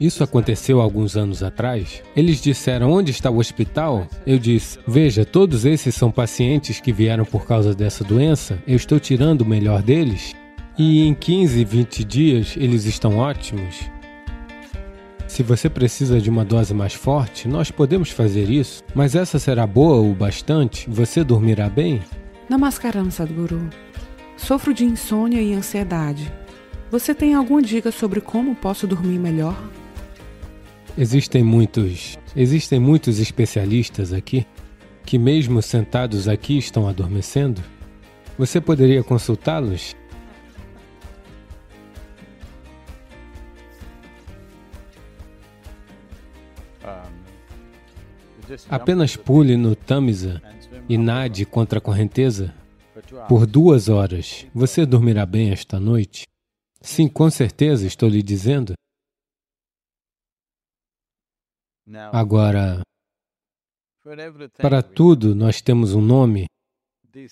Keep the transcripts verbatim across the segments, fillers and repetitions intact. Isso aconteceu alguns anos atrás. Eles disseram, onde está o hospital? Eu disse, veja, todos esses são pacientes que vieram por causa dessa doença. Eu estou tirando o melhor deles. E em quinze, vinte dias, eles estão ótimos. Se você precisa de uma dose mais forte, nós podemos fazer isso. Mas essa será boa o bastante? Você dormirá bem? Namaskaram, Sadhguru. Sofro de insônia e ansiedade. Você tem alguma dica sobre como posso dormir melhor? Existem muitos, existem muitos especialistas aqui que mesmo sentados aqui estão adormecendo. Você poderia consultá-los? Apenas pule no Tâmisa e nade contra a correnteza por duas horas. Você dormirá bem esta noite? Sim, com certeza, estou lhe dizendo. Agora, para tudo nós temos um nome.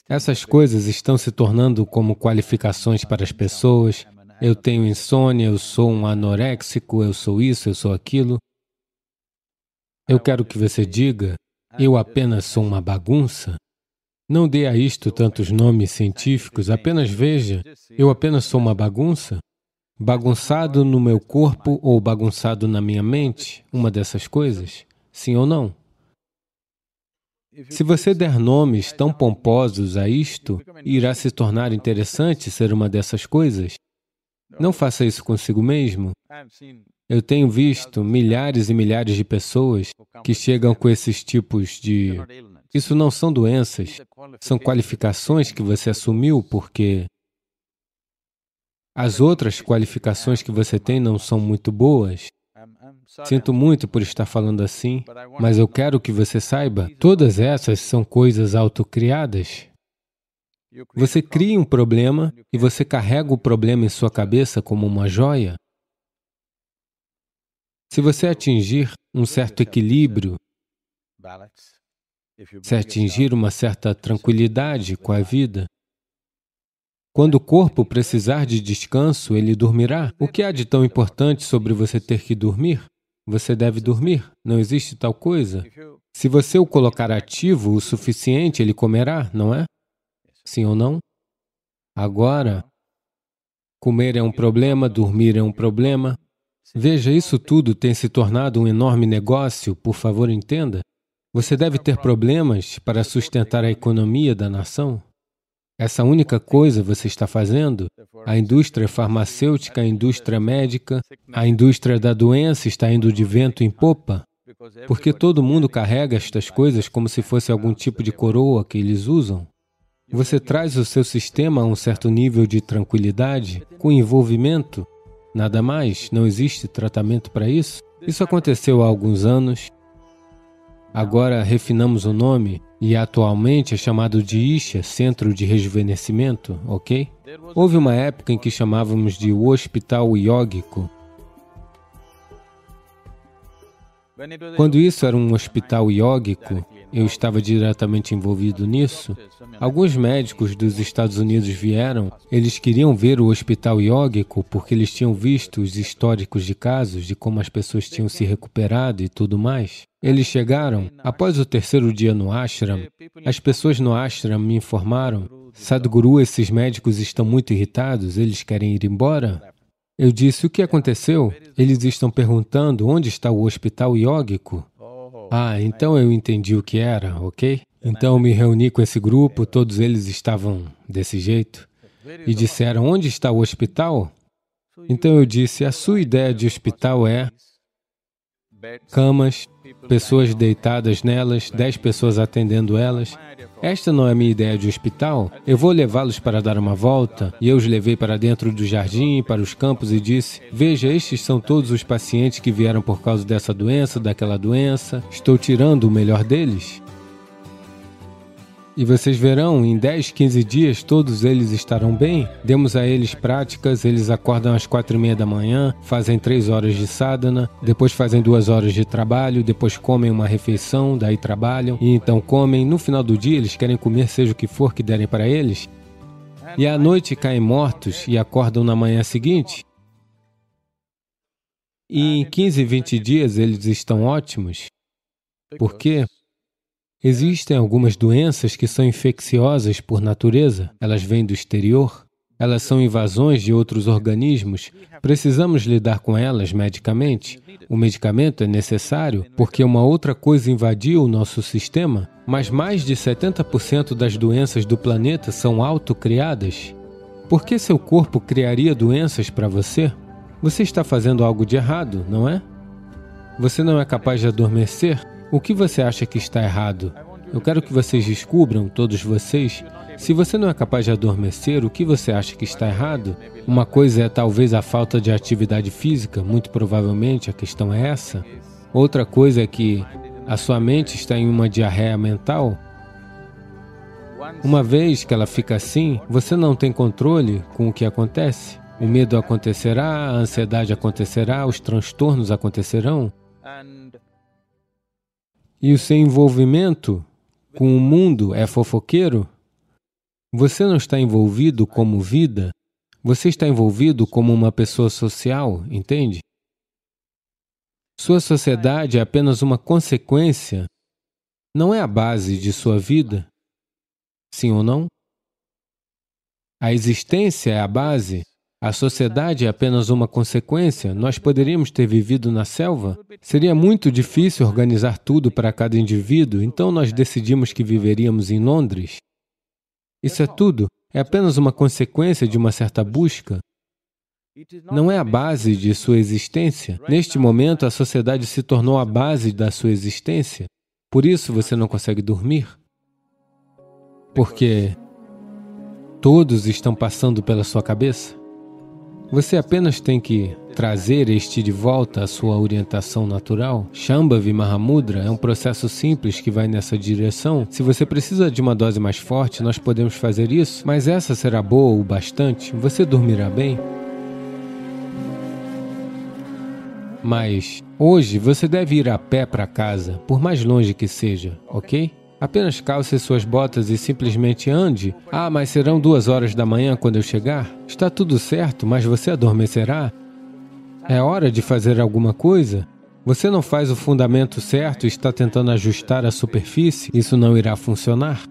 Essas coisas estão se tornando como qualificações para as pessoas. Eu tenho insônia, eu sou um anoréxico, eu sou isso, eu sou aquilo. Eu quero que você diga, eu apenas sou uma bagunça. Não dê a isto tantos nomes científicos, apenas veja, eu apenas sou uma bagunça. Bagunçado no meu corpo ou bagunçado na minha mente, uma dessas coisas, sim ou não? Se você der nomes tão pomposos a isto, irá se tornar interessante ser uma dessas coisas. Não faça isso consigo mesmo. Eu tenho visto milhares e milhares de pessoas que chegam com esses tipos de... Isso não são doenças, são qualificações que você assumiu porque... As outras qualificações que você tem não são muito boas. Sinto muito por estar falando assim, mas eu quero que você saiba, todas essas são coisas autocriadas. Você cria um problema e você carrega o problema em sua cabeça como uma joia. Se você atingir um certo equilíbrio, se atingir uma certa tranquilidade com a vida, quando o corpo precisar de descanso, ele dormirá. O que há de tão importante sobre você ter que dormir? Você deve dormir. Não existe tal coisa. Se você o colocar ativo o suficiente, ele comerá, não é? Sim ou não? Agora, comer é um problema, dormir é um problema. Veja, isso tudo tem se tornado um enorme negócio, por favor, entenda. Você deve ter problemas para sustentar a economia da nação. Essa única coisa você está fazendo, a indústria farmacêutica, a indústria médica, a indústria da doença está indo de vento em popa, porque todo mundo carrega estas coisas como se fosse algum tipo de coroa que eles usam. Você traz o seu sistema a um certo nível de tranquilidade, com envolvimento, nada mais, não existe tratamento para isso. Isso aconteceu há alguns anos. Agora refinamos o nome e atualmente é chamado de Isha, Centro de Rejuvenescimento, ok? Houve uma época em que chamávamos de o Hospital Iógico. Quando isso era um hospital iógico, eu estava diretamente envolvido nisso. Alguns médicos dos Estados Unidos vieram, eles queriam ver o hospital iógico porque eles tinham visto os históricos de casos, de como as pessoas tinham se recuperado e tudo mais. Eles chegaram, após o terceiro dia no ashram, as pessoas no ashram me informaram, Sadhguru, esses médicos estão muito irritados, eles querem ir embora. Eu disse, o que aconteceu? Eles estão perguntando onde está o hospital iógico. Ah, então eu entendi o que era, ok? Então eu me reuni com esse grupo, todos eles estavam desse jeito, e disseram, onde está o hospital? Então eu disse, a sua ideia de hospital é camas, pessoas deitadas nelas, dez pessoas atendendo elas. Esta não é a minha ideia de hospital. Eu vou levá-los para dar uma volta. E eu os levei para dentro do jardim, para os campos e disse, veja, estes são todos os pacientes que vieram por causa dessa doença, daquela doença. Estou tirando o melhor deles. E vocês verão, em dez, quinze dias, todos eles estarão bem. Demos a eles práticas, eles acordam às quatro e meia da manhã, fazem três horas de sadhana, depois fazem duas horas de trabalho, depois comem uma refeição, daí trabalham, e então comem. No final do dia, eles querem comer seja o que for que derem para eles. E à noite caem mortos e acordam na manhã seguinte. E em quinze, vinte dias eles estão ótimos. Por quê? Existem algumas doenças que são infecciosas por natureza. Elas vêm do exterior. Elas são invasões de outros organismos. Precisamos lidar com elas medicamente. O medicamento é necessário porque uma outra coisa invadiu o nosso sistema, mas mais de setenta por cento das doenças do planeta são autocriadas. Por que seu corpo criaria doenças para você? Você está fazendo algo de errado, não é? Você não é capaz de adormecer? O que você acha que está errado? Eu quero que vocês descubram, todos vocês, se você não é capaz de adormecer, o que você acha que está errado? Uma coisa é talvez a falta de atividade física, muito provavelmente a questão é essa. Outra coisa é que a sua mente está em uma diarreia mental. Uma vez que ela fica assim, você não tem controle com o que acontece. O medo acontecerá, a ansiedade acontecerá, os transtornos acontecerão. E o seu envolvimento com o mundo é fofoqueiro? Você não está envolvido como vida, você está envolvido como uma pessoa social, entende? Sua sociedade é apenas uma consequência, não é a base de sua vida, sim ou não? A existência é a base. A sociedade é apenas uma consequência. Nós poderíamos ter vivido na selva. Seria muito difícil organizar tudo para cada indivíduo, então nós decidimos que viveríamos em Londres. Isso é tudo. É apenas uma consequência de uma certa busca. Não é a base de sua existência. Neste momento, a sociedade se tornou a base da sua existência. Por isso você não consegue dormir. Porque todos estão passando pela sua cabeça. Você apenas tem que trazer este de volta à sua orientação natural. Shambhavi Mahamudra é um processo simples que vai nessa direção. Se você precisa de uma dose mais forte, nós podemos fazer isso, mas essa será boa o bastante. Você dormirá bem. Mas hoje você deve ir a pé para casa, por mais longe que seja, ok? Apenas calce suas botas e simplesmente ande. Ah, mas serão duas horas da manhã quando eu chegar? Está tudo certo, mas você adormecerá? É hora de fazer alguma coisa? Você não faz o fundamento certo e está tentando ajustar a superfície? Isso não irá funcionar.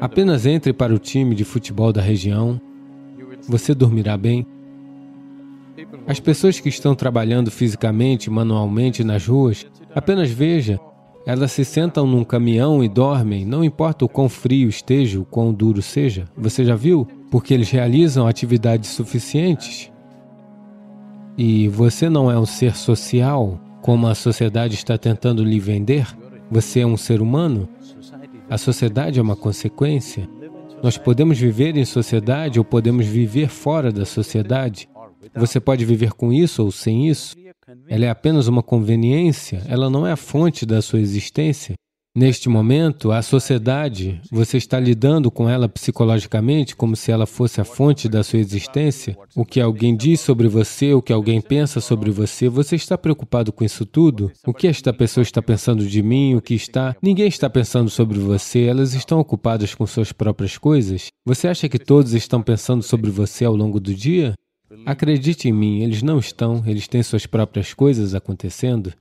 Apenas entre para o time de futebol da região. Você dormirá bem. As pessoas que estão trabalhando fisicamente, manualmente nas ruas, apenas veja. Elas se sentam num caminhão e dormem, não importa o quão frio esteja, o quão duro seja. Você já viu? Porque eles realizam atividades suficientes. E você não é um ser social, como a sociedade está tentando lhe vender. Você é um ser humano. A sociedade é uma consequência. Nós podemos viver em sociedade ou podemos viver fora da sociedade. Você pode viver com isso ou sem isso. Ela é apenas uma conveniência, ela não é a fonte da sua existência. Neste momento, a sociedade, você está lidando com ela psicologicamente como se ela fosse a fonte da sua existência. O que alguém diz sobre você, o que alguém pensa sobre você, você está preocupado com isso tudo? O que esta pessoa está pensando de mim, o que está... Ninguém está pensando sobre você, elas estão ocupadas com suas próprias coisas. Você acha que todos estão pensando sobre você ao longo do dia? Acredite em mim, eles não estão, eles têm suas próprias coisas acontecendo.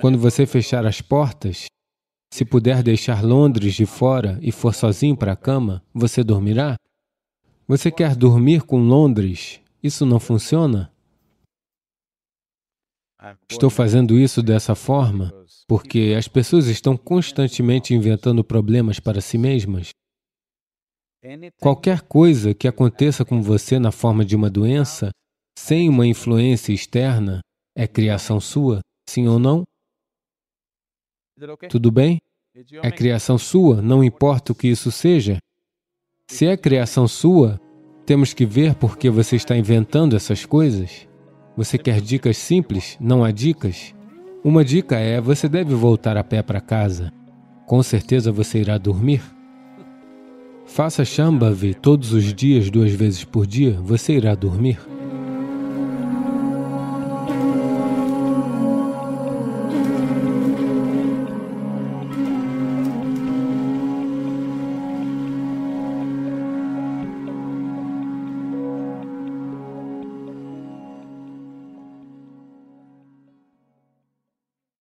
Quando você fechar as portas, se puder deixar Londres de fora e for sozinho para a cama, você dormirá? Você quer dormir com Londres? Isso não funciona? Estou fazendo isso dessa forma porque as pessoas estão constantemente inventando problemas para si mesmas. Qualquer coisa que aconteça com você na forma de uma doença, sem uma influência externa, é criação sua, sim ou não? Tudo bem? É criação sua, não importa o que isso seja. Se é criação sua, temos que ver por que você está inventando essas coisas. Você quer dicas simples? Não há dicas. Uma dica é, você deve voltar a pé para casa. Com certeza você irá dormir. Faça Shambhavi todos os dias, duas vezes por dia, você irá dormir.